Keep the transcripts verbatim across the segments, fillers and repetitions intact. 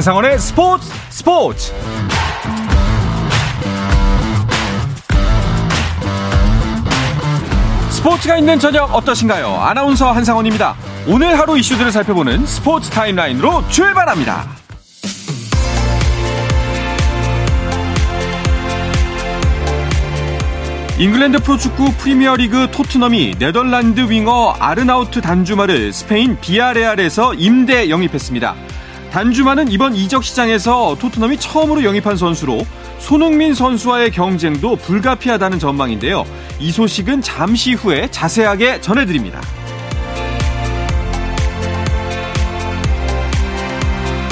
한상헌의 스포츠 스포츠. 스포츠가 있는 저녁 어떠신가요? 아나운서 한상헌입니다. 오늘 하루 이슈들을 살펴보는 스포츠 타임라인으로 출발합니다. 잉글랜드 프로축구 프리미어리그 토트넘이 네덜란드 윙어 아르나우트 단주마를 스페인 비아레알에서 임대 영입했습니다. 단주마는 이번 이적 시장에서 토트넘이 처음으로 영입한 선수로 손흥민 선수와의 경쟁도 불가피하다는 전망인데요. 이 소식은 잠시 후에 자세하게 전해드립니다.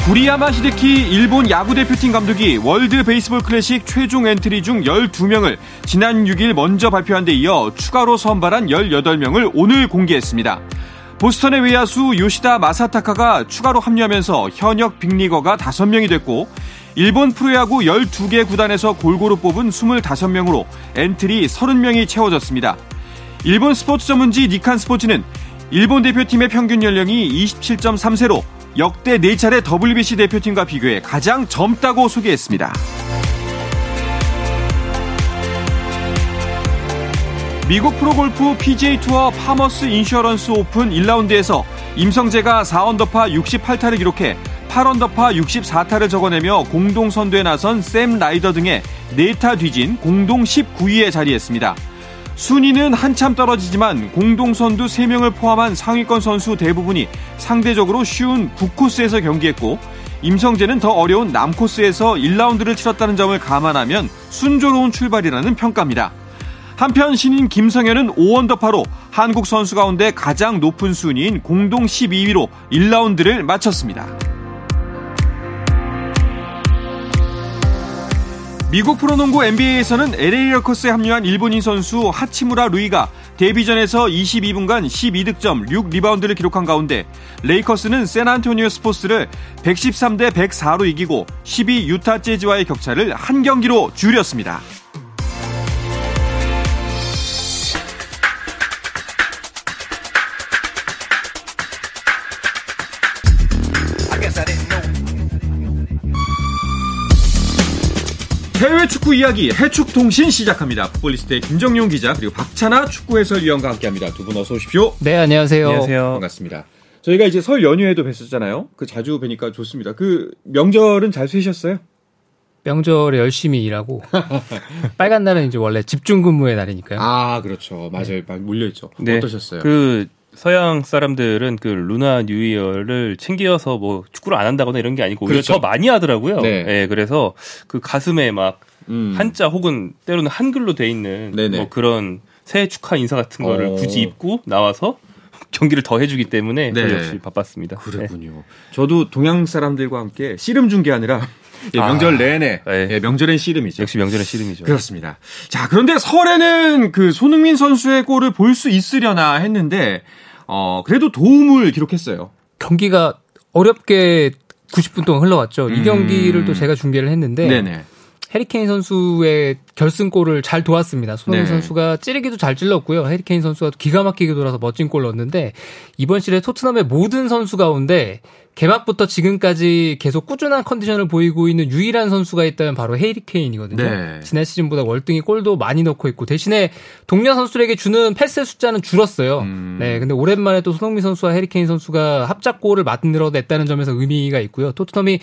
구리야마 히데키 일본 야구대표팀 감독이 월드 베이스볼 클래식 최종 엔트리 중 열두 명을 지난 육 일 먼저 발표한 데 이어 추가로 선발한 열여덟 명을 오늘 공개했습니다. 보스턴의 외야수 요시다 마사타카가 추가로 합류하면서 현역 빅리거가 다섯 명이 됐고, 일본 프로야구 열두 개 구단에서 골고루 뽑은 스물다섯 명으로 엔트리 서른 명이 채워졌습니다. 일본 스포츠 전문지 니칸 스포츠는 일본 대표팀의 평균 연령이 이십칠 점 삼 세로 역대 네 차례 더블유비씨 대표팀과 비교해 가장 젊다고 소개했습니다. 미국 프로골프 피지에이 투어 파머스 인슈어런스 오픈 일 라운드에서 임성재가 사 언더파 육십팔 타를 기록해 팔 언더파 육십사 타를 적어내며 공동 선두에 나선 샘 라이더 등의 사 타 뒤진 공동 십구 위에 자리했습니다. 순위는 한참 떨어지지만 공동 선두 세 명을 포함한 상위권 선수 대부분이 상대적으로 쉬운 북코스에서 경기했고, 임성재는 더 어려운 남코스에서 일 라운드를 치렀다는 점을 감안하면 순조로운 출발이라는 평가입니다. 한편 신인 김성현은 오 언더파로 한국 선수 가운데 가장 높은 순위인 공동 십이 위로 일 라운드를 마쳤습니다. 미국 프로농구 엔비에이에서는 엘에이 레이커스에 합류한 일본인 선수 하치무라 루이가 데뷔전에서 이십이 분간 십이 득점, 육 리바운드를 기록한 가운데 레이커스는 샌안토니오 스포츠를 백십삼 대 백사로 이기고 십이 유타 재즈와의 격차를 한 경기로 줄였습니다. 해외 축구 이야기 해축통신 시작합니다. 풋볼리스트의 김정용 기자 그리고 박찬아 축구 해설위원과 함께합니다. 두 분 어서 오십시오. 네, 안녕하세요. 안녕하세요. 반갑습니다. 저희가 이제 설 연휴에도 뵀었잖아요. 그 자주 뵈니까 좋습니다. 그 명절은 잘 쉬셨어요? 명절에 열심히 일하고 빨간 날은 이제 원래 집중 근무의 날이니까요. 아, 그렇죠. 맞아요. 막 네. 몰려있죠. 네. 어떠셨어요? 그 서양 사람들은 그 루나 뉴이어를 챙겨서 뭐 축구를 안 한다거나 이런 게 아니고 오히려 그렇죠. 더 많이 하더라고요. 네. 네, 그래서 그 가슴에 막 음. 한자 혹은 때로는 한글로 돼 있는 네네. 뭐 그런 새해 축하 인사 같은 거를 어. 굳이 입고 나와서 경기를 더 해주기 때문에 네. 역시 바빴습니다. 그렇군요. 네. 저도 동양 사람들과 함께 씨름 중계하느라 예, 명절 아, 내내 네. 예, 명절엔 씨름이죠. 역시 명절엔 씨름이죠. 그렇습니다. 자, 그런데 설에는 그 손흥민 선수의 골을 볼 수 있으려나 했는데 어, 그래도 도움을 기록했어요. 경기가 어렵게 구십 분 동안 흘러왔죠. 음. 이 경기를 또 제가 중계를 했는데 네네. 해리케인 선수의 결승골을 잘 도왔습니다. 손흥민 네. 선수가 찌르기도 잘 찔렀고요. 해리케인 선수가 기가 막히게 돌아서 멋진 골을 넣었는데 이번 시즌에 토트넘의 모든 선수 가운데 개막부터 지금까지 계속 꾸준한 컨디션을 보이고 있는 유일한 선수가 있다면 바로 해리케인이거든요. 네. 지난 시즌보다 월등히 골도 많이 넣고 있고 대신에 동료 선수들에게 주는 패스의 숫자는 줄었어요. 음. 네, 근데 오랜만에 또 손흥민 선수와 해리케인 선수가 합작골을 만들어냈다는 점에서 의미가 있고요. 토트넘이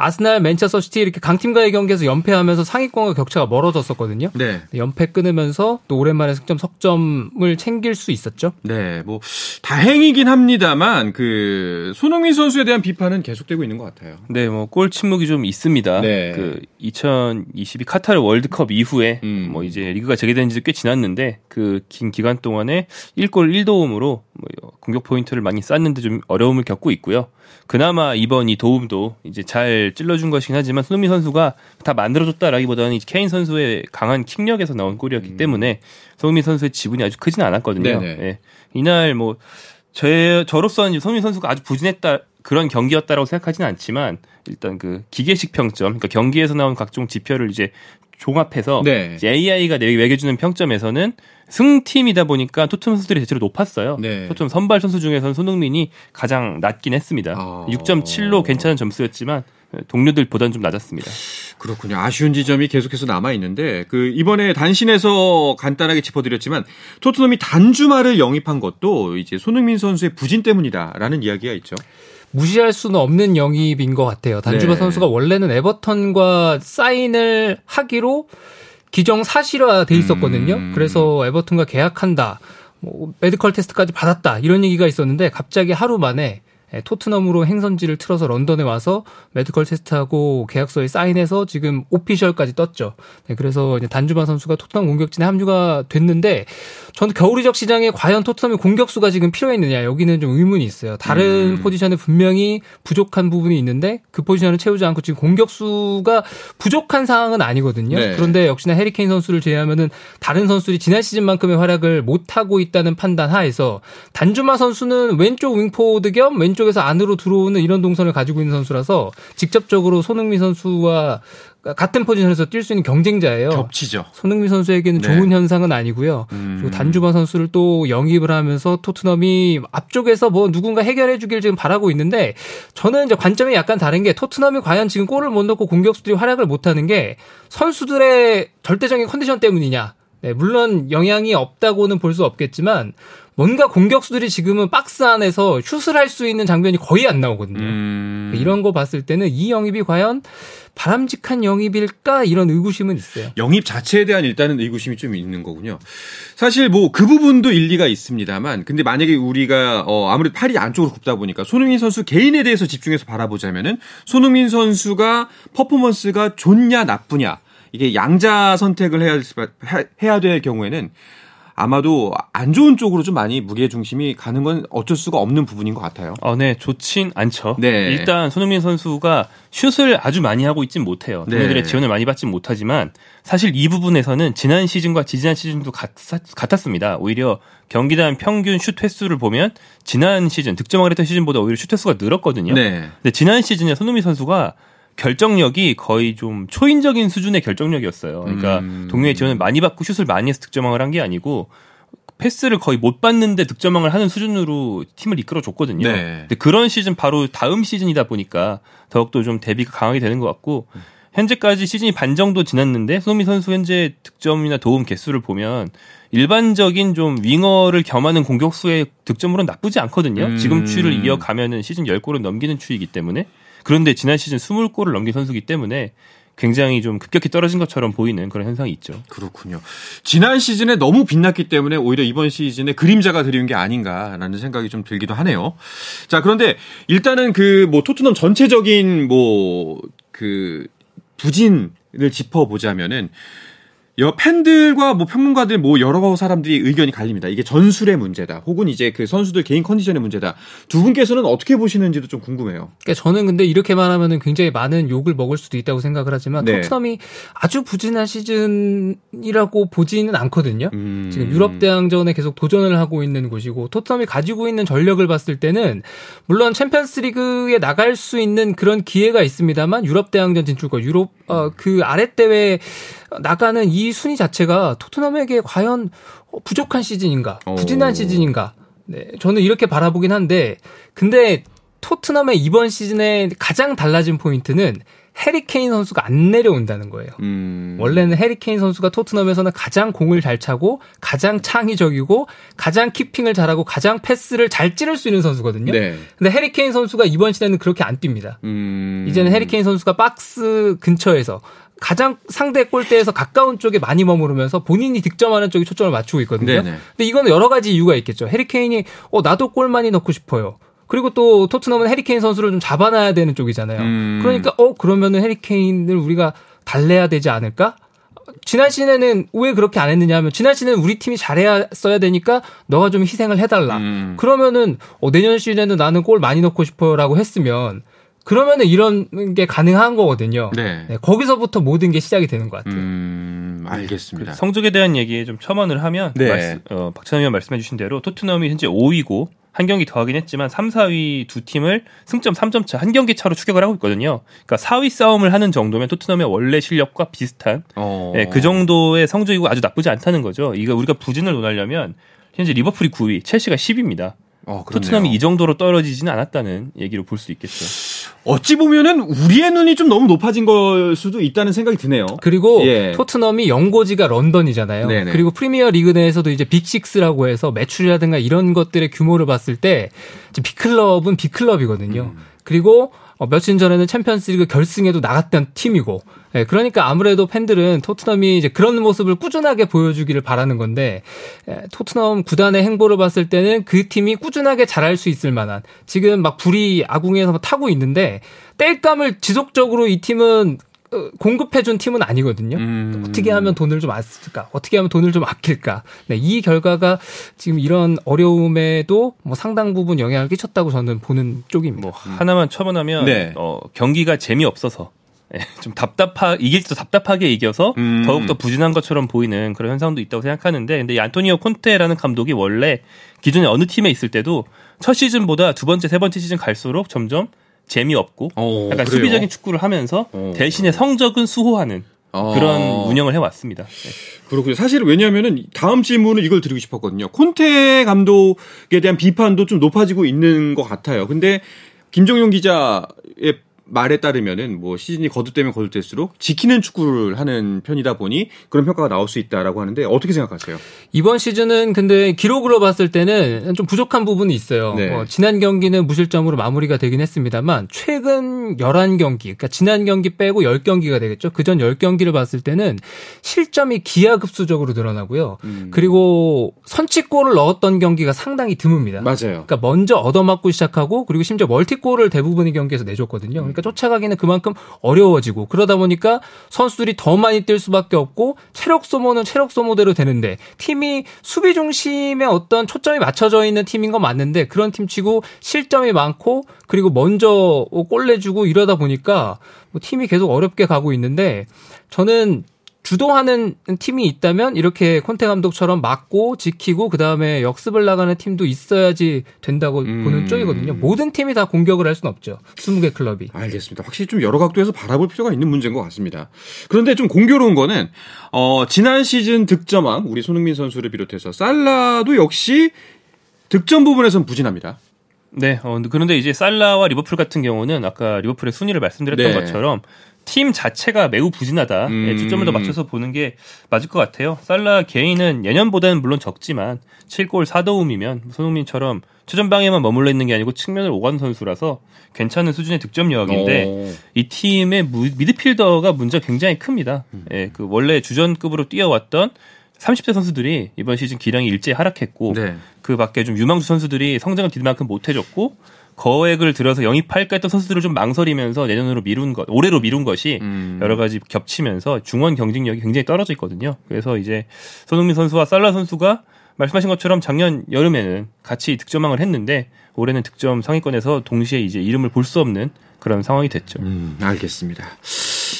아스날, 맨체스터 시티 이렇게 강팀과의 경기에서 연패하면서 상위권과 격차가 멀어졌었거든요. 네. 연패 끊으면서 또 오랜만에 승점 석점을 챙길 수 있었죠. 네, 뭐 다행이긴 합니다만 그 손흥민 선수에 대한 비판은 계속되고 있는 것 같아요. 네, 뭐 골 침묵이 좀 있습니다. 네. 그 이천이십이 카타르 월드컵 이후에 음. 뭐 이제 리그가 재개된 지도 꽤 지났는데 그 긴 기간 동안에 일 골 일 도움으로 뭐 공격 포인트를 많이 쌓는데 좀 어려움을 겪고 있고요. 그나마 이번 이 도움도 이제 잘 찔러준 것이긴 하지만 손흥민 선수가 다 만들어줬다라기보다는 이제 케인 선수의 강한 킥력에서 나온 골이었기 음. 때문에 손흥민 선수의 지분이 아주 크지는 않았거든요. 네. 이날 뭐 제, 저로서는 손흥민 선수가 아주 부진했다. 그런 경기였다라고 생각하지는 않지만 일단 그 기계식 평점, 그러니까 경기에서 나온 각종 지표를 이제 종합해서 네. 이제 에이아이가 매겨주는 평점에서는 승팀이다 보니까 토트넘 선수들이 대체로 높았어요. 네. 토트넘 선발 선수 중에서는 손흥민이 가장 낮긴 했습니다. 아... 육 점 칠로 괜찮은 점수였지만 동료들보다는 좀 낮았습니다. 그렇군요. 아쉬운 지점이 계속해서 남아 있는데 그 이번에 단신에서 간단하게 짚어드렸지만 토트넘이 단주마를 영입한 것도 이제 손흥민 선수의 부진 때문이다라는 이야기가 있죠. 무시할 수는 없는 영입인 것 같아요. 단주마 네. 선수가 원래는 에버턴과 사인을 하기로 기정 사실화돼 있었거든요. 음. 그래서 에버턴과 계약한다, 뭐 메디컬 테스트까지 받았다 이런 얘기가 있었는데 갑자기 하루 만에 토트넘으로 행선지를 틀어서 런던에 와서 메디컬 테스트하고 계약서에 사인해서 지금 오피셜까지 떴죠. 네, 그래서 이제 단주마 선수가 토트넘 공격진에 합류가 됐는데 저는 겨울 이적 시장에 과연 토트넘의 공격수가 지금 필요했느냐 여기는 좀 의문이 있어요. 다른 음. 포지션에 분명히 부족한 부분이 있는데 그 포지션을 채우지 않고 지금 공격수가 부족한 상황은 아니거든요. 네. 그런데 역시나 해리케인 선수를 제외하면은 다른 선수들이 지난 시즌만큼의 활약을 못하고 있다는 판단 하에서 단주마 선수는 왼쪽 윙포워드 겸 왼쪽 쪽에서 안으로 들어오는 이런 동선을 가지고 있는 선수라서 직접적으로 손흥민 선수와 같은 포지션에서 뛸 수 있는 경쟁자예요. 겹치죠. 손흥민 선수에게는 네. 좋은 현상은 아니고요. 음. 그리고 단주마 선수를 또 영입을 하면서 토트넘이 앞쪽에서 뭐 누군가 해결해 주길 지금 바라고 있는데 저는 이제 관점이 약간 다른 게 토트넘이 과연 지금 골을 못 넣고 공격수들이 활약을 못하는 게 선수들의 절대적인 컨디션 때문이냐. 네, 물론 영향이 없다고는 볼 수 없겠지만 뭔가 공격수들이 지금은 박스 안에서 슛을 할 수 있는 장면이 거의 안 나오거든요. 음... 이런 거 봤을 때는 이 영입이 과연 바람직한 영입일까 이런 의구심은 있어요. 영입 자체에 대한 일단은 의구심이 좀 있는 거군요. 사실 뭐 그 부분도 일리가 있습니다만 근데 만약에 우리가 어 아무래도 팔이 안쪽으로 굽다 보니까 손흥민 선수 개인에 대해서 집중해서 바라보자면은 손흥민 선수가 퍼포먼스가 좋냐 나쁘냐 이게 양자 선택을 해야 해야 될 경우에는 아마도 안 좋은 쪽으로 좀 많이 무게 중심이 가는 건 어쩔 수가 없는 부분인 것 같아요. 어, 네, 좋진 않죠. 네. 일단 손흥민 선수가 슛을 아주 많이 하고 있진 못해요. 동료들의 네. 지원을 많이 받진 못하지만 사실 이 부분에서는 지난 시즌과 지지난 시즌도 같, 같았습니다. 오히려 경기당 평균 슛 횟수를 보면 지난 시즌 득점하게 됐던 시즌보다 오히려 슛 횟수가 늘었거든요. 네. 근데 지난 시즌에 손흥민 선수가 결정력이 거의 좀 초인적인 수준의 결정력이었어요. 그러니까 음. 동료의 지원을 많이 받고 슛을 많이 해서 득점왕을 한 게 아니고 패스를 거의 못 받는데 득점왕을 하는 수준으로 팀을 이끌어줬거든요. 네. 근데 그런 시즌 바로 다음 시즌이다 보니까 더욱더 좀 대비가 강하게 되는 것 같고 현재까지 시즌이 반 정도 지났는데 손흥민 선수 현재 득점이나 도움 개수를 보면 일반적인 좀 윙어를 겸하는 공격수의 득점으로는 나쁘지 않거든요. 음. 지금 추이를 이어가면은 시즌 십 골을 넘기는 추이이기 때문에 그런데 지난 시즌 이십 골을 넘긴 선수이기 때문에 굉장히 좀 급격히 떨어진 것처럼 보이는 그런 현상이 있죠. 그렇군요. 지난 시즌에 너무 빛났기 때문에 오히려 이번 시즌에 그림자가 드리운 게 아닌가라는 생각이 좀 들기도 하네요. 자, 그런데 일단은 그 뭐 토트넘 전체적인 뭐 그 부진을 짚어보자면은 팬들과 뭐 평론가들 뭐 여러 사람들이 의견이 갈립니다. 이게 전술의 문제다. 혹은 이제 그 선수들 개인 컨디션의 문제다. 두 분께서는 어떻게 보시는지도 좀 궁금해요. 그러니까 저는 근데 이렇게 말하면은 굉장히 많은 욕을 먹을 수도 있다고 생각을 하지만 네. 토트넘이 아주 부진한 시즌이라고 보지는 않거든요. 음... 지금 유럽 대항전에 계속 도전을 하고 있는 곳이고 토트넘이 가지고 있는 전력을 봤을 때는 물론 챔피언스리그에 나갈 수 있는 그런 기회가 있습니다만 유럽 대항전 진출과 유럽 어, 그 아래 대회 나가는 이 순위 자체가 토트넘에게 과연 부족한 시즌인가, 부진한 오. 시즌인가. 네, 저는 이렇게 바라보긴 한데, 근데 토트넘의 이번 시즌에 가장 달라진 포인트는 해리케인 선수가 안 내려온다는 거예요. 음. 원래는 해리케인 선수가 토트넘에서는 가장 공을 잘 차고 가장 창의적이고 가장 키핑을 잘하고 가장 패스를 잘 찌를 수 있는 선수거든요. 네. 근데 해리케인 선수가 이번 시즌에는 그렇게 안 뜁니다. 음. 이제는 해리케인 선수가 박스 근처에서 가장 상대 골대에서 가까운 쪽에 많이 머무르면서 본인이 득점하는 쪽에 초점을 맞추고 있거든요. 네네. 근데 이건 여러 가지 이유가 있겠죠. 해리케인이 어 나도 골 많이 넣고 싶어요. 그리고 또 토트넘은 해리케인 선수를 좀 잡아놔야 되는 쪽이잖아요. 음. 그러니까 어 그러면은 해리케인을 우리가 달래야 되지 않을까? 지난 시즌에는 왜 그렇게 안 했느냐 하면 지난 시즌에는 우리 팀이 잘했어야 되니까 너가 좀 희생을 해달라. 음. 그러면은 어 내년 시즌에는 나는 골 많이 넣고 싶어요라고 했으면 그러면은 이런 게 가능한 거거든요. 네. 네, 거기서부터 모든 게 시작이 되는 것 같아요. 음, 알겠습니다. 그 성적에 대한 얘기에 좀 첨언을 하면 네. 말씀, 어, 박찬호 의원 말씀해 주신 대로 토트넘이 현재 오 위고 한 경기 더 하긴 했지만 삼, 사 위 두 팀을 승점 삼 점 차 한 경기 차로 추격을 하고 있거든요. 그러니까 사 위 싸움을 하는 정도면 토트넘의 원래 실력과 비슷한 어... 네, 그 정도의 성적이고 아주 나쁘지 않다는 거죠. 이거 우리가 부진을 논하려면 현재 리버풀이 구 위, 첼시가 십 위입니다. 어, 토트넘이 이 정도로 떨어지지는 않았다는 얘기로 볼 수 있겠죠. 어찌 보면은 우리의 눈이 좀 너무 높아진 걸 수도 있다는 생각이 드네요. 그리고 예. 토트넘이 연고지가 런던이잖아요. 네네. 그리고 프리미어 리그 내에서도 이제 빅식스라고 해서 매출이라든가 이런 것들의 규모를 봤을 때 빅클럽은 빅클럽이거든요. 음. 그리고 며칠 전에는 챔피언스리그 결승에도 나갔던 팀이고, 예, 그러니까 아무래도 팬들은 토트넘이 이제 그런 모습을 꾸준하게 보여주기를 바라는 건데, 예, 토트넘 구단의 행보를 봤을 때는 그 팀이 꾸준하게 잘할 수 있을 만한, 지금 막 불이 아궁이에서 막 타고 있는데 땔감을 지속적으로 이 팀은 공급해준 팀은 아니거든요. 음. 어떻게 하면 돈을 좀 안 쓸까? 어떻게 하면 돈을 좀 아낄까? 네, 이 결과가 지금 이런 어려움에도 뭐 상당 부분 영향을 끼쳤다고 저는 보는 쪽입니다. 뭐 하나만 첨언하면 네. 어, 경기가 재미없어서 좀 답답하 이길지도 답답하게 이겨서 음. 더욱더 부진한 것처럼 보이는 그런 현상도 있다고 생각하는데, 근데 이 안토니오 콘테라는 감독이 원래 기존에 어느 팀에 있을 때도 첫 시즌보다 두 번째, 세 번째 시즌 갈수록 점점 재미없고 오, 약간 그래요? 수비적인 축구를 하면서 오, 대신에 성적은 수호하는 아. 그런 운영을 해왔습니다. 네. 그렇군요. 사실 왜냐하면은 다음 질문은 이걸 드리고 싶었거든요. 콘테 감독에 대한 비판도 좀 높아지고 있는 것 같아요. 근데 김정용 기자의 말에 따르면은 뭐 시즌이 거듭되면 거듭될수록 지키는 축구를 하는 편이다 보니 그런 평가가 나올 수 있다라고 하는데 어떻게 생각하세요? 이번 시즌은 근데 기록으로 봤을 때는 좀 부족한 부분이 있어요. 네. 어, 지난 경기는 무실점으로 마무리가 되긴 했습니다만 최근 열한 경기, 그러니까 지난 경기 빼고 십 경기가 되겠죠. 그전 십 경기를 봤을 때는 실점이 기하급수적으로 늘어나고요. 음. 그리고 선취골을 넣었던 경기가 상당히 드뭅니다. 맞아요. 그러니까 먼저 얻어맞고 시작하고 그리고 심지어 멀티골을 대부분의 경기에서 내줬거든요. 그러니까 쫓아가기는 그만큼 어려워지고 그러다 보니까 선수들이 더 많이 뛸 수밖에 없고 체력 소모는 체력 소모대로 되는데 팀이 수비 중심에 어떤 초점이 맞춰져 있는 팀인 건 맞는데 그런 팀치고 실점이 많고 그리고 먼저 골 내주고 이러다 보니까 뭐 팀이 계속 어렵게 가고 있는데 저는 주도하는 팀이 있다면 이렇게 콘테 감독처럼 막고 지키고 그다음에 역습을 나가는 팀도 있어야지 된다고 음. 보는 쪽이거든요. 모든 팀이 다 공격을 할 수는 없죠. 스무 개 클럽이. 알겠습니다. 확실히 좀 여러 각도에서 바라볼 필요가 있는 문제인 것 같습니다. 그런데 좀 공교로운 거는 어, 지난 시즌 득점왕 우리 손흥민 선수를 비롯해서 살라도 역시 득점 부분에서는 부진합니다. 네. 어, 그런데 이제 살라와 리버풀 같은 경우는 아까 리버풀의 순위를 말씀드렸던 네. 것처럼 팀 자체가 매우 부진하다. 음. 초점을 더 맞춰서 보는 게 맞을 것 같아요. 살라 개인은 예년보다는 물론 적지만 칠 골 사 도움이면 손흥민처럼 최전방에만 머물러 있는 게 아니고 측면을 오가는 선수라서 괜찮은 수준의 득점 여왕인데 오. 이 팀의 무, 미드필더가 문제가 굉장히 큽니다. 음. 예, 그 원래 주전급으로 뛰어왔던 삼십 대 선수들이 이번 시즌 기량이 일제히 하락했고 네. 그 밖에 좀 유망주 선수들이 성장을 뒷만큼 못해줬고 거액을 들어서 영입할까 했던 선수들을 좀 망설이면서 내년으로 미룬 것, 올해로 미룬 것이 음. 여러 가지 겹치면서 중원 경쟁력이 굉장히 떨어져 있거든요. 그래서 이제 손흥민 선수와 살라 선수가 말씀하신 것처럼 작년 여름에는 같이 득점왕을 했는데 올해는 득점 상위권에서 동시에 이제 이름을 볼 수 없는 그런 상황이 됐죠. 음, 알겠습니다.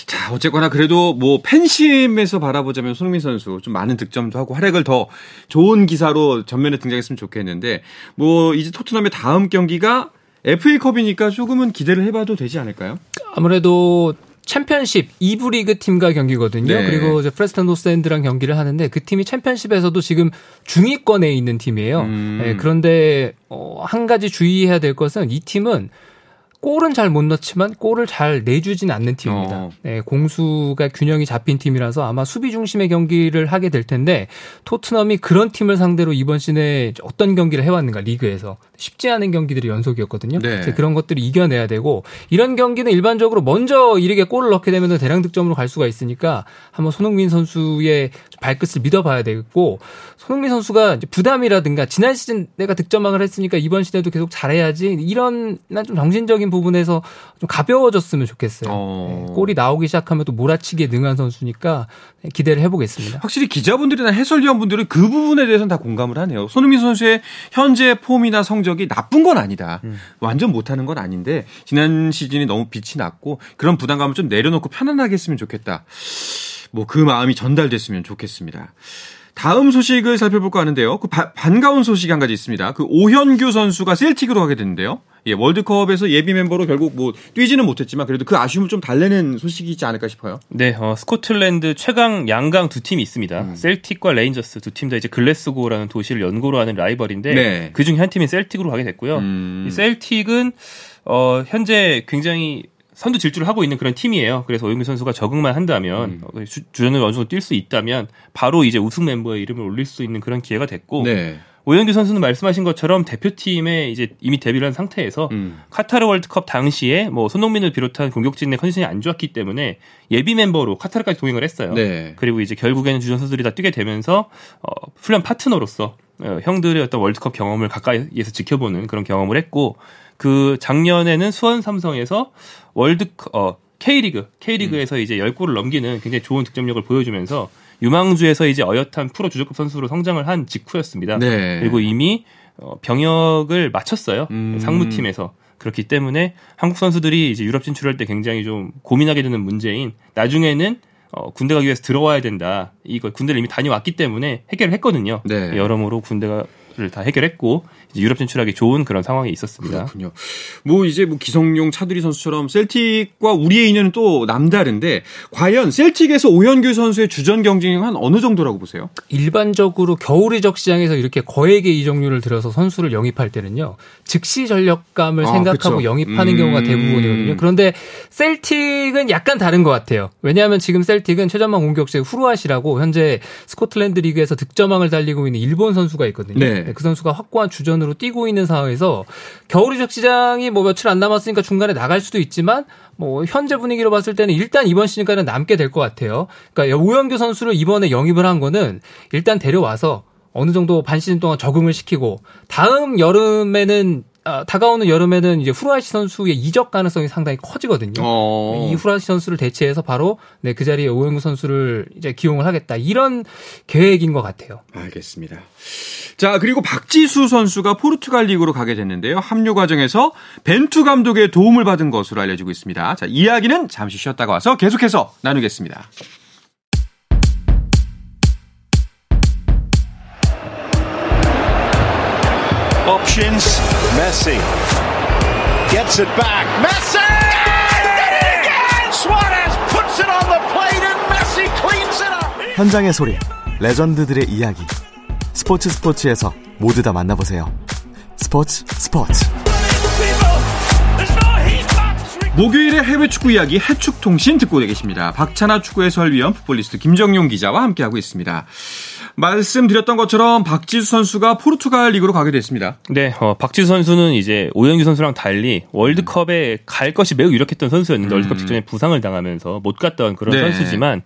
자, 어쨌거나 그래도 뭐 팬심에서 바라보자면 손흥민 선수 좀 많은 득점도 하고 활약을 더 좋은 기사로 전면에 등장했으면 좋겠는데 뭐 이제 토트넘의 다음 경기가 에프에이컵이니까 조금은 기대를 해봐도 되지 않을까요? 아무래도 챔피언십 이 부 리그 팀과 경기거든요. 네. 그리고 이제 프레스턴 노스엔드랑 경기를 하는데 그 팀이 챔피언십에서도 지금 중위권에 있는 팀이에요. 음. 네, 그런데 어, 한 가지 주의해야 될 것은 이 팀은 골은 잘 못 넣지만 골을 잘 내주진 않는 팀입니다. 어. 네, 공수가 균형이 잡힌 팀이라서 아마 수비 중심의 경기를 하게 될 텐데 토트넘이 그런 팀을 상대로 이번 시즌에 어떤 경기를 해왔는가 리그에서 쉽지 않은 경기들이 연속이었거든요. 네. 그런 것들을 이겨내야 되고 이런 경기는 일반적으로 먼저 이르게 골을 넣게 되면 대량 득점으로 갈 수가 있으니까 한번 손흥민 선수의 발끝을 믿어봐야 되겠고 손흥민 선수가 이제 부담이라든가 지난 시즌 내가 득점왕을 했으니까 이번 시즌에도 계속 잘해야지 이런 좀 정신적인 부분에서 좀 가벼워졌으면 좋겠어요. 어... 네, 골이 나오기 시작하면 또 몰아치기에 능한 선수니까 기대를 해보겠습니다. 확실히 기자분들이나 해설위원분들은 그 부분에 대해서는 다 공감을 하네요. 손흥민 선수의 현재 폼이나 성적이 나쁜 건 아니다. 음. 완전 못하는 건 아닌데 지난 시즌이 너무 빛이 났고 그런 부담감을 좀 내려놓고 편안하게 했으면 좋겠다. 뭐 그 마음이 전달됐으면 좋겠습니다. 다음 소식을 살펴볼까 하는데요. 그 바, 반가운 소식이 한 가지 있습니다. 그 오현규 선수가 셀틱으로 가게 됐는데요. 예, 월드컵에서 예비 멤버로 결국 뭐 뛰지는 못했지만 그래도 그 아쉬움을 좀 달래는 소식이지 않을까 싶어요. 네, 어, 스코틀랜드 최강, 양강 두 팀이 있습니다. 음. 셀틱과 레인저스 두 팀 다 이제 글래스고라는 도시를 연고로 하는 라이벌인데 네. 그 중에 한 팀인 셀틱으로 가게 됐고요. 음. 이 셀틱은 어, 현재 굉장히 선두 질주를 하고 있는 그런 팀이에요. 그래서 오영민 선수가 적응만 한다면 음. 주, 주전을 어느 정도 뛸 수 있다면 바로 이제 우승 멤버의 이름을 올릴 수 있는 그런 기회가 됐고 네. 오영규 선수는 말씀하신 것처럼 대표팀에 이제 이미 데뷔를 한 상태에서 음. 카타르 월드컵 당시에 뭐 손흥민을 비롯한 공격진의 컨디션이 안 좋았기 때문에 예비 멤버로 카타르까지 동행을 했어요. 네. 그리고 이제 결국에는 주전 선수들이 다 뛰게 되면서 어, 훈련 파트너로서 어, 형들의 어떤 월드컵 경험을 가까이에서 지켜보는 그런 경험을 했고 그 작년에는 수원 삼성에서 월드컵 어, K리그 K리그에서 음. 이제 열 골을 넘기는 굉장히 좋은 득점력을 보여주면서. 유망주에서 이제 어엿한 프로 주전급 선수로 성장을 한 직후였습니다. 네. 그리고 이미 병역을 마쳤어요. 음. 상무팀에서. 그렇기 때문에 한국 선수들이 이제 유럽 진출할 때 굉장히 좀 고민하게 되는 문제인 나중에는 어, 군대 가기 위해서 들어와야 된다. 이거 군대를 이미 다녀왔기 때문에 해결을 했거든요. 네. 여러모로 군대가 다 해결했고 이제 유럽 진출하기 좋은 그런 상황이 있었습니다. 그렇군요. 뭐 이제 뭐 기성용, 차두리 선수처럼 셀틱과 우리의 인연은 또 남다른데 과연 셀틱에서 오현규 선수의 주전 경쟁은 한 어느 정도라고 보세요? 일반적으로 겨울 이적 시장에서 이렇게 거액의 이적료를 들여서 선수를 영입할 때는요. 즉시 전력감을 아, 생각하고 그쵸. 영입하는 음... 경우가 대부분이거든요. 그런데 셀틱은 약간 다른 것 같아요. 왜냐하면 지금 셀틱은 최전방 공격수 후루아시라고 현재 스코틀랜드 리그에서 득점왕을 달리고 있는 일본 선수가 있거든요. 네. 그 선수가 확고한 주전으로 뛰고 있는 상황에서 겨울 이적 시장이 뭐 며칠 안 남았으니까 중간에 나갈 수도 있지만 뭐 현재 분위기로 봤을 때는 일단 이번 시즌까지는 남게 될 것 같아요. 그러니까 오영규 선수를 이번에 영입을 한 거는 일단 데려와서 어느 정도 반 시즌 동안 적응을 시키고 다음 여름에는 다가오는 여름에는 이제 후라시 선수의 이적 가능성이 상당히 커지거든요. 어... 이 후라시 선수를 대체해서 바로 네, 그 자리에 오영규 선수를 이제 기용을 하겠다. 이런 계획인 것 같아요. 알겠습니다. 자, 그리고 박지수 선수가 포르투갈 리그로 가게 됐는데요. 합류 과정에서 벤투 감독의 도움을 받은 것으로 알려지고 있습니다. 자, 이야기는 잠시 쉬었다가 와서 계속해서 나누겠습니다. Options. Messi gets it back. Messi! Did it again! Suarez puts it on the plate and Messi cleans it up. 현장의 소리, 레전드들의 이야기. 스포츠 스포츠에서 모두 다 만나보세요. 스포츠 스포츠. 목요일의 해외 축구 이야기 해축통신 듣고 계십니다. 박찬하 축구 해설위원, 풋볼리스트 김정용 기자와 함께하고 있습니다. 말씀드렸던 것처럼 박지수 선수가 포르투갈 리그로 가게 됐습니다. 네, 어, 박지수 선수는 이제 오영규 선수랑 달리 월드컵에 음. 갈 것이 매우 유력했던 선수였는데 음. 월드컵 직전에 부상을 당하면서 못 갔던 그런 네. 선수지만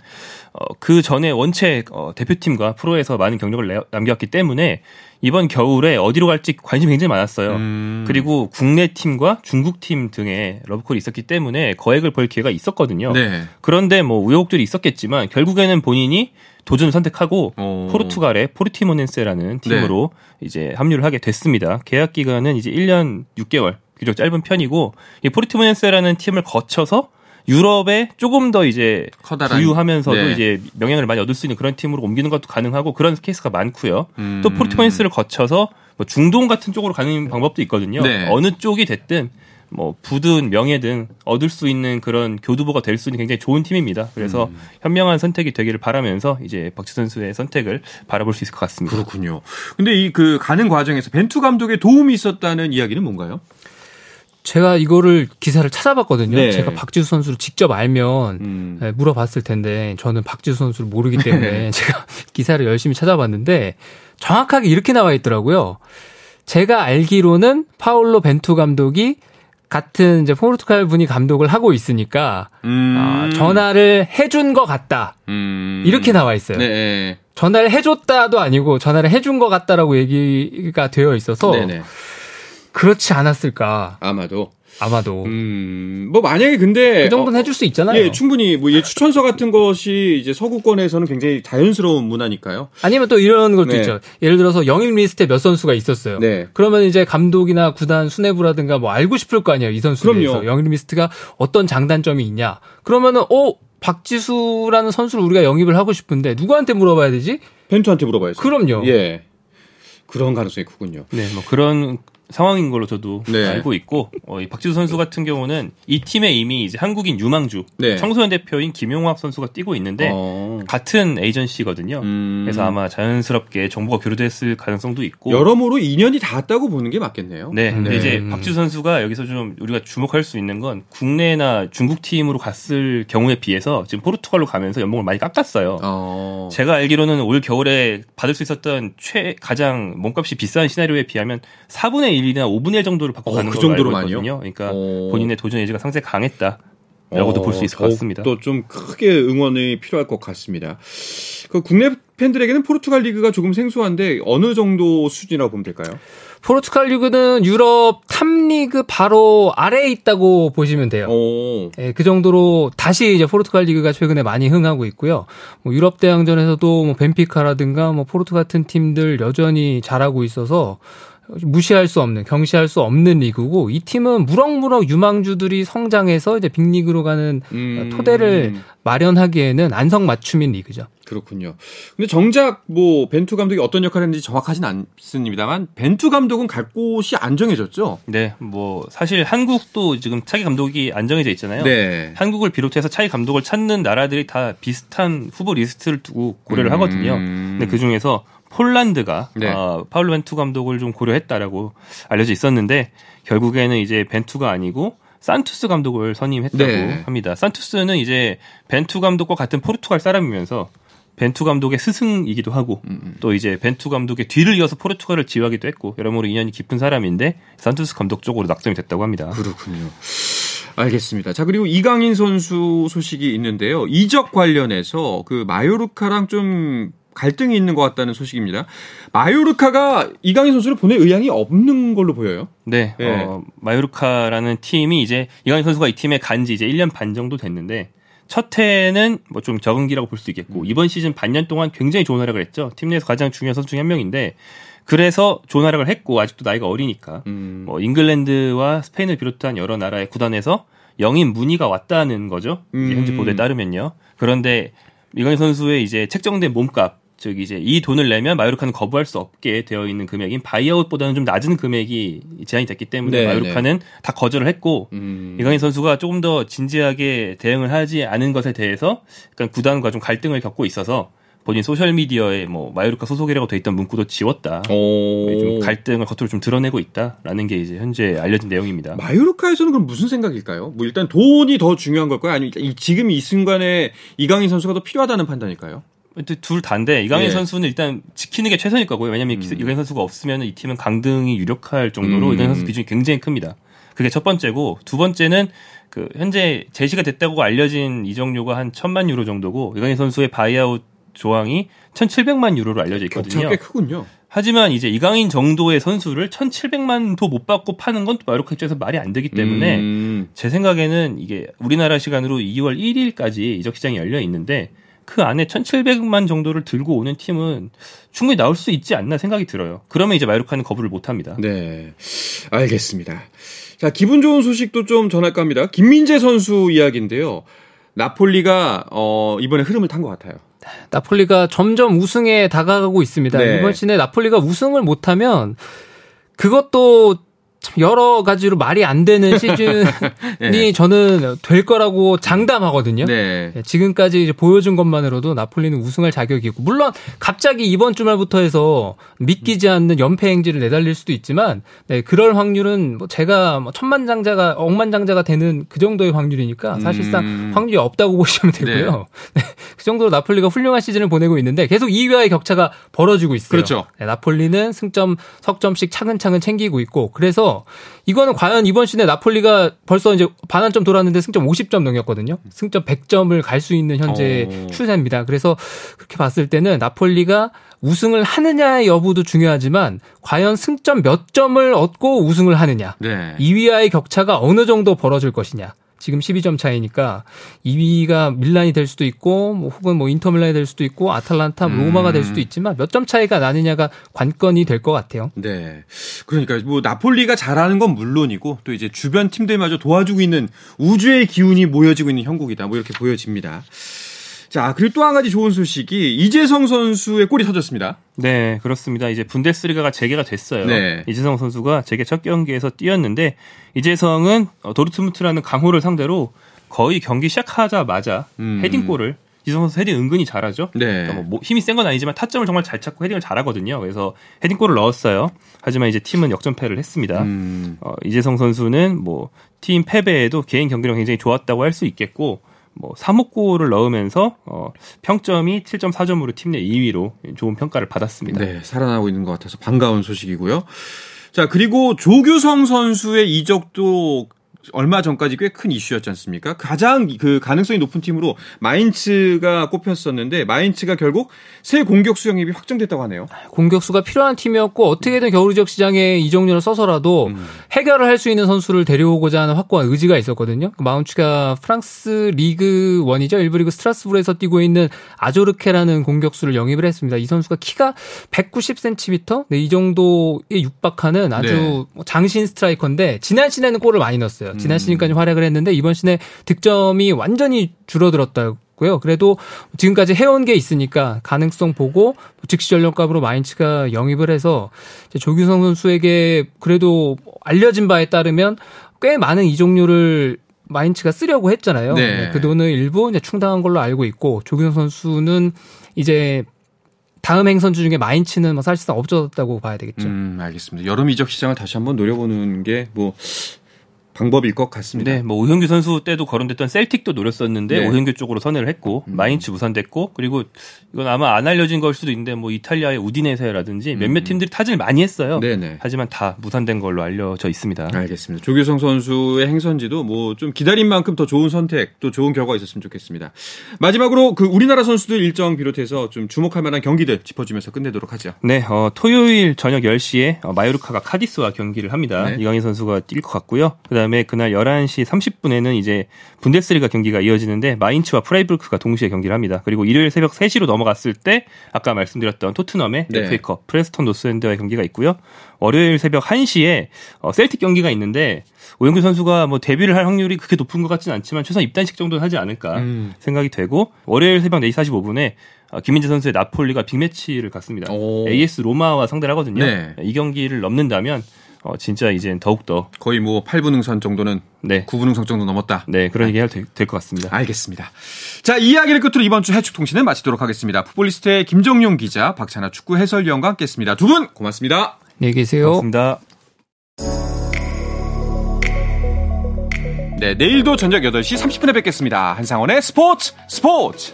어, 그 전에 원체 어, 대표팀과 프로에서 많은 경력을 내, 남겼기 때문에 이번 겨울에 어디로 갈지 관심이 굉장히 많았어요. 음. 그리고 국내 팀과 중국 팀 등의 러브콜이 있었기 때문에 거액을 벌 기회가 있었거든요. 네. 그런데 뭐 우여곡절이 있었겠지만 결국에는 본인이 도전을 선택하고 오. 포르투갈의 포르티모넨세라는 팀으로 네. 이제 합류를 하게 됐습니다. 계약 기간은 이제 일 년 육 개월, 비록 짧은 편이고 이 포르티모넨세라는 팀을 거쳐서 유럽에 조금 더 이제 커다란, 부유하면서도 네. 이제 명예를 많이 얻을 수 있는 그런 팀으로 옮기는 것도 가능하고 그런 케이스가 많고요. 음. 또 포르티모넨세를 거쳐서 뭐 중동 같은 쪽으로 가는 방법도 있거든요. 네. 어느 쪽이 됐든 뭐 부든 명예든 얻을 수 있는 그런 교두보가 될 수 있는 굉장히 좋은 팀입니다. 그래서 음. 현명한 선택이 되기를 바라면서 이제 박지수 선수의 선택을 바라볼 수 있을 것 같습니다. 그렇군요. 근데 이 그 가는 과정에서 벤투 감독의 도움이 있었다는 이야기는 뭔가요? 제가 이거를 기사를 찾아봤거든요. 네. 제가 박지수 선수를 직접 알면 음. 물어봤을 텐데 저는 박지수 선수를 모르기 때문에 제가 기사를 열심히 찾아봤는데 정확하게 이렇게 나와 있더라고요. 제가 알기로는 파울로 벤투 감독이 같은 이제 포르투갈 분이 감독을 하고 있으니까 음. 아, 전화를 해준 것 같다 음. 이렇게 나와 있어요. 네. 전화를 해줬다도 아니고 전화를 해준 것 같다라고 얘기가 되어 있어서 네네. 그렇지 않았을까? 아마도. 아마도. 음, 뭐 만약에 근데 그 정도는 어, 해줄 수 있잖아요. 예, 충분히 뭐 예, 추천서 같은 것이 이제 서구권에서는 굉장히 자연스러운 문화니까요. 아니면 또 이런 것도 네. 있죠. 예를 들어서 영입 리스트에 몇 선수가 있었어요. 네. 그러면 이제 감독이나 구단 수뇌부라든가 뭐 알고 싶을 거 아니에요, 이 선수에 대해서. 영입 리스트가 어떤 장단점이 있냐. 그러면은 어 박지수라는 선수를 우리가 영입을 하고 싶은데 누구한테 물어봐야 되지? 벤투한테 물어봐야죠. 그럼요. 예. 그런 가능성이 크군요. 네, 뭐 그런. 상황인 걸로 저도 네. 알고 있고 어, 이 박지수 선수 같은 경우는 이 팀에 이미 이제 한국인 유망주 네. 청소년 대표인 김용학 선수가 뛰고 있는데 어. 같은 에이전시거든요. 음. 그래서 아마 자연스럽게 정보가 교류됐을 가능성도 있고 여러모로 인연이 닿았다고 보는 게 맞겠네요. 네, 네. 이제 박지수 선수가 여기서 좀 우리가 주목할 수 있는 건 국내나 중국 팀으로 갔을 경우에 비해서 지금 포르투갈로 가면서 연봉을 많이 깎았어요. 어. 제가 알기로는 올 겨울에 받을 수 있었던 최 가장 몸값이 비싼 시나리오에 비하면 사분의 일이나 오분의 일 정도를 받고 어, 가는 그 정도로 많이요. 그러니까 어... 본인의 도전 의지가 상당히 강했다라고도 어... 볼 수 있을 것 같습니다. 또 좀 크게 응원이 필요할 것 같습니다. 그 국내 팬들에게는 포르투갈 리그가 조금 생소한데 어느 정도 수준이라고 보면 될까요? 포르투갈 리그는 유럽 탑리그 바로 아래에 있다고 보시면 돼요. 예, 그 정도로 다시 이제 포르투갈 리그가 최근에 많이 흥하고 있고요. 뭐 유럽 대항전에서도 뭐 벤피카라든가 뭐 포르투 같은 팀들 여전히 잘하고 있어서 무시할 수 없는, 경시할 수 없는 리그고, 이 팀은 무럭무럭 유망주들이 성장해서 이제 빅리그로 가는 음... 토대를 마련하기에는 안성맞춤인 리그죠. 그렇군요. 근데 정작 뭐 벤투 감독이 어떤 역할을 했는지 정확하진 않습니다만 벤투 감독은 갈 곳이 안정해졌죠. 네, 뭐 사실 한국도 지금 차기 감독이 안정해져 있잖아요. 네. 한국을 비롯해서 차기 감독을 찾는 나라들이 다 비슷한 후보 리스트를 두고 고려를 음... 하거든요. 근데 그 중에서 폴란드가 네. 어, 파울로 벤투 감독을 좀 고려했다라고 알려져 있었는데 결국에는 이제 벤투가 아니고 산투스 감독을 선임했다고 네. 합니다. 산투스는 이제 벤투 감독과 같은 포르투갈 사람이면서 벤투 감독의 스승이기도 하고 음. 또 이제 벤투 감독의 뒤를 이어서 포르투갈을 지휘하기도 했고 여러모로 인연이 깊은 사람인데 산투스 감독 쪽으로 낙점이 됐다고 합니다. 그렇군요. 알겠습니다. 자, 그리고 이강인 선수 소식이 있는데요. 이적 관련해서 그 마요르카랑 좀 갈등이 있는 것 같다는 소식입니다. 마요르카가 이강인 선수를 보낼 의향이 없는 걸로 보여요. 네, 네. 어, 마요르카라는 팀이 이제 이강인 선수가 이 팀에 간 지 이제 일 년 반 정도 됐는데 첫 해는 뭐 좀 적응기라고 볼 수 있겠고 이번 시즌 반년 동안 굉장히 좋은 활약을 했죠. 팀 내에서 가장 중요한 선수 중에 한 명인데 그래서 좋은 활약을 했고 아직도 나이가 어리니까 음. 뭐 잉글랜드와 스페인을 비롯한 여러 나라의 구단에서 영입 문의가 왔다는 거죠. 음. 현지 보도에 따르면요. 그런데 이강인 선수의 이제 책정된 몸값 즉 이제 이 돈을 내면 마요르카는 거부할 수 없게 되어 있는 금액인 바이아웃보다는 좀 낮은 금액이 제한이 됐기 때문에 네, 마요르카는 네. 다 거절을 했고 음. 이강인 선수가 조금 더 진지하게 대응을 하지 않은 것에 대해서 약간 구단과 좀 갈등을 겪고 있어서 본인 소셜 미디어에 뭐 마요르카 소속이라고 돼 있던 문구도 지웠다. 좀 갈등을 겉으로 좀 드러내고 있다라는 게 이제 현재 알려진 내용입니다. 마요르카에서는 그럼 무슨 생각일까요? 뭐 일단 돈이 더 중요한 걸까요? 아니면 지금 이 순간에 이강인 선수가 더 필요하다는 판단일까요? 둘 다인데 이강인 네. 선수는 일단 지키는 게 최선일 거고요. 왜냐하면 음. 이강인 선수가 없으면 이 팀은 강등이 유력할 정도로 음. 이강인 선수 비중이 굉장히 큽니다. 그게 첫 번째고 두 번째는 그 현재 제시가 됐다고 알려진 이적료가 한 천만 유로 정도고 이강인 선수의 바이아웃 조항이 천칠백만 유로로 알려져 있거든요. 꽤 크군요. 하지만 이제 이강인 정도의 선수를 천칠백만도 못 받고 파는 건 마요르카 입장에서 말이 안 되기 때문에 음. 제 생각에는 이게 우리나라 시간으로 이월 일일까지 이적 시장이 열려 있는데 그 안에 천칠백만 정도를 들고 오는 팀은 충분히 나올 수 있지 않나 생각이 들어요. 그러면 이제 마요르카는 거부를 못합니다. 네, 알겠습니다. 자, 기분 좋은 소식도 좀 전할까 합니다. 김민재 선수 이야기인데요. 나폴리가 어, 이번에 흐름을 탄 것 같아요. 나폴리가 점점 우승에 다가가고 있습니다. 네. 이번 시즌에 나폴리가 우승을 못하면 그것도 참 여러 가지로 말이 안 되는 시즌이 네. 저는 될 거라고 장담하거든요. 네. 지금까지 이제 보여준 것만으로도 나폴리는 우승할 자격이 있고 물론 갑자기 이번 주말부터 해서 믿기지 않는 연패 행진을 내달릴 수도 있지만 네, 그럴 확률은 뭐 제가 천만장자가 억만장자가 되는 그 정도의 확률이니까 사실상 음. 확률이 없다고 보시면 되고요. 네. 그 정도로 나폴리가 훌륭한 시즌을 보내고 있는데 계속 이 위와의 격차가 벌어지고 있어요. 그렇죠. 네, 나폴리는 승점, 석점씩 차근차근 챙기고 있고 그래서 이거는 과연 이번 시즌에 나폴리가 벌써 이제 반환점 돌았는데 승점 오십 점 넘겼거든요. 승점 백 점을 갈 수 있는 현재 오. 추세입니다. 그래서 그렇게 봤을 때는 나폴리가 우승을 하느냐의 여부도 중요하지만 과연 승점 몇 점을 얻고 우승을 하느냐. 네. 이 위와의 격차가 어느 정도 벌어질 것이냐. 지금 십이 점 차이니까 이 위가 밀란이 될 수도 있고 뭐 혹은 뭐 인터밀란이 될 수도 있고 아탈란타, 로마가 음. 될 수도 있지만 몇 점 차이가 나느냐가 관건이 될 것 같아요. 네, 그러니까 뭐 나폴리가 잘하는 건 물론이고 또 이제 주변 팀들마저 도와주고 있는 우주의 기운이 모여지고 있는 형국이다. 뭐 이렇게 보여집니다. 자, 그리고 또 한 가지 좋은 소식이 이재성 선수의 골이 터졌습니다. 네, 그렇습니다. 이제 분데스리가가 재개가 됐어요. 네. 이재성 선수가 재개 첫 경기에서 뛰었는데 이재성은 도르트문트라는 강호를 상대로 거의 경기 시작하자마자 음. 헤딩골을, 이재성 선수 헤딩 은근히 잘하죠. 네. 그러니까 뭐 힘이 센 건 아니지만 타점을 정말 잘 찾고 헤딩을 잘하거든요. 그래서 헤딩골을 넣었어요. 하지만 이제 팀은 역전패를 했습니다. 음. 어, 이재성 선수는 뭐 팀 패배에도 개인 경기력 굉장히 좋았다고 할 수 있겠고, 뭐 삼 호 골을 넣으면서 어, 평점이 칠 점 사 점으로 팀 내 이 위로 좋은 평가를 받았습니다. 네, 살아나고 있는 것 같아서 반가운 소식이고요. 자, 그리고 조규성 선수의 이적도 얼마 전까지 꽤 큰 이슈였지 않습니까? 가장 그 가능성이 높은 팀으로 마인츠가 꼽혔었는데 마인츠가 결국 새 공격수 영입이 확정됐다고 하네요. 공격수가 필요한 팀이었고 어떻게든 겨울 이적 시장에 이적료를 써서라도 음. 해결을 할 수 있는 선수를 데려오고자 하는 확고한 의지가 있었거든요. 마운츠가 프랑스 리그 일이죠. 일부 리그 스트라스부르에서 뛰고 있는 아조르케라는 공격수를 영입을 했습니다. 이 선수가 키가 백구십 센티미터? 네, 이 정도에 육박하는 아주 네. 장신 스트라이커인데 지난 시즌에는 골을 많이 넣었어요. 지난 시즌까지 활약을 했는데 이번 시즌에 득점이 완전히 줄어들었다고요. 그래도 지금까지 해온 게 있으니까 가능성 보고 즉시 전력값으로 마인츠가 영입을 해서 조규성 선수에게 그래도 알려진 바에 따르면 꽤 많은 이적료를 마인츠가 쓰려고 했잖아요. 네. 그 돈을 일부 이제 충당한 걸로 알고 있고, 조규성 선수는 이제 다음 행선주 중에 마인츠는 뭐 사실상 없어졌다고 봐야 되겠죠. 음, 알겠습니다. 여름 이적 시장을 다시 한번 노려보는 게 뭐 방법일 것 같습니다. 네, 뭐 오현규 선수 때도 거론됐던 셀틱도 노렸었는데 네. 오현규 쪽으로 선회를 했고 음. 마인츠 무산됐고, 그리고 이건 아마 안 알려진 걸 수도 있는데 뭐 이탈리아의 우디네세라든지 몇몇 음. 팀들이 타진을 많이 했어요. 네네. 하지만 다 무산된 걸로 알려져 있습니다. 알겠습니다. 조규성 선수의 행선지도 뭐 좀 기다린 만큼 더 좋은 선택, 또 좋은 결과가 있었으면 좋겠습니다. 마지막으로 그 우리나라 선수들 일정 비롯해서 좀 주목할 만한 경기들 짚어주면서 끝내도록 하죠. 네, 어, 토요일 저녁 열 시에 마요르카가 카디스와 경기를 합니다. 네. 이강인 선수가 뛸 것 같고요. 그다음 그다음에 그날 열한 시 삼십 분에는 이제 분데스리가 경기가 이어지는데 마인츠와 프라이브르크가 동시에 경기를 합니다. 그리고 일요일 새벽 세 시로 넘어갔을 때 아까 말씀드렸던 토트넘의 네. 에프에이컵 프레스턴 노스엔드와의 경기가 있고요. 월요일 새벽 한 시에 어, 셀틱 경기가 있는데 오영규 선수가 뭐 데뷔를 할 확률이 그렇게 높은 것 같지는 않지만 최소한 입단식 정도는 하지 않을까 음. 생각이 되고, 월요일 새벽 네 시 사십오 분에 김민재 선수의 나폴리가 빅매치를 갖습니다. 오. 에이에스 로마와 상대를 하거든요. 네. 이 경기를 넘는다면 어, 진짜 이젠 더욱더. 거의 뭐 팔 분 응선 정도는. 네. 구 분 응선 정도 넘었다. 네, 그런 얘기 해도 될 것 같습니다. 알겠습니다. 자, 이야기를 끝으로 이번 주 해축통신은 마치도록 하겠습니다. 풋볼리스트의 김정용 기자, 박찬하 축구 해설위원과 함께 했습니다. 두 분 고맙습니다. 안녕히 계세요. 고맙습니다. 네, 내일도 저녁 여덟 시 삼십 분에 뵙겠습니다. 한상원의 스포츠 스포츠!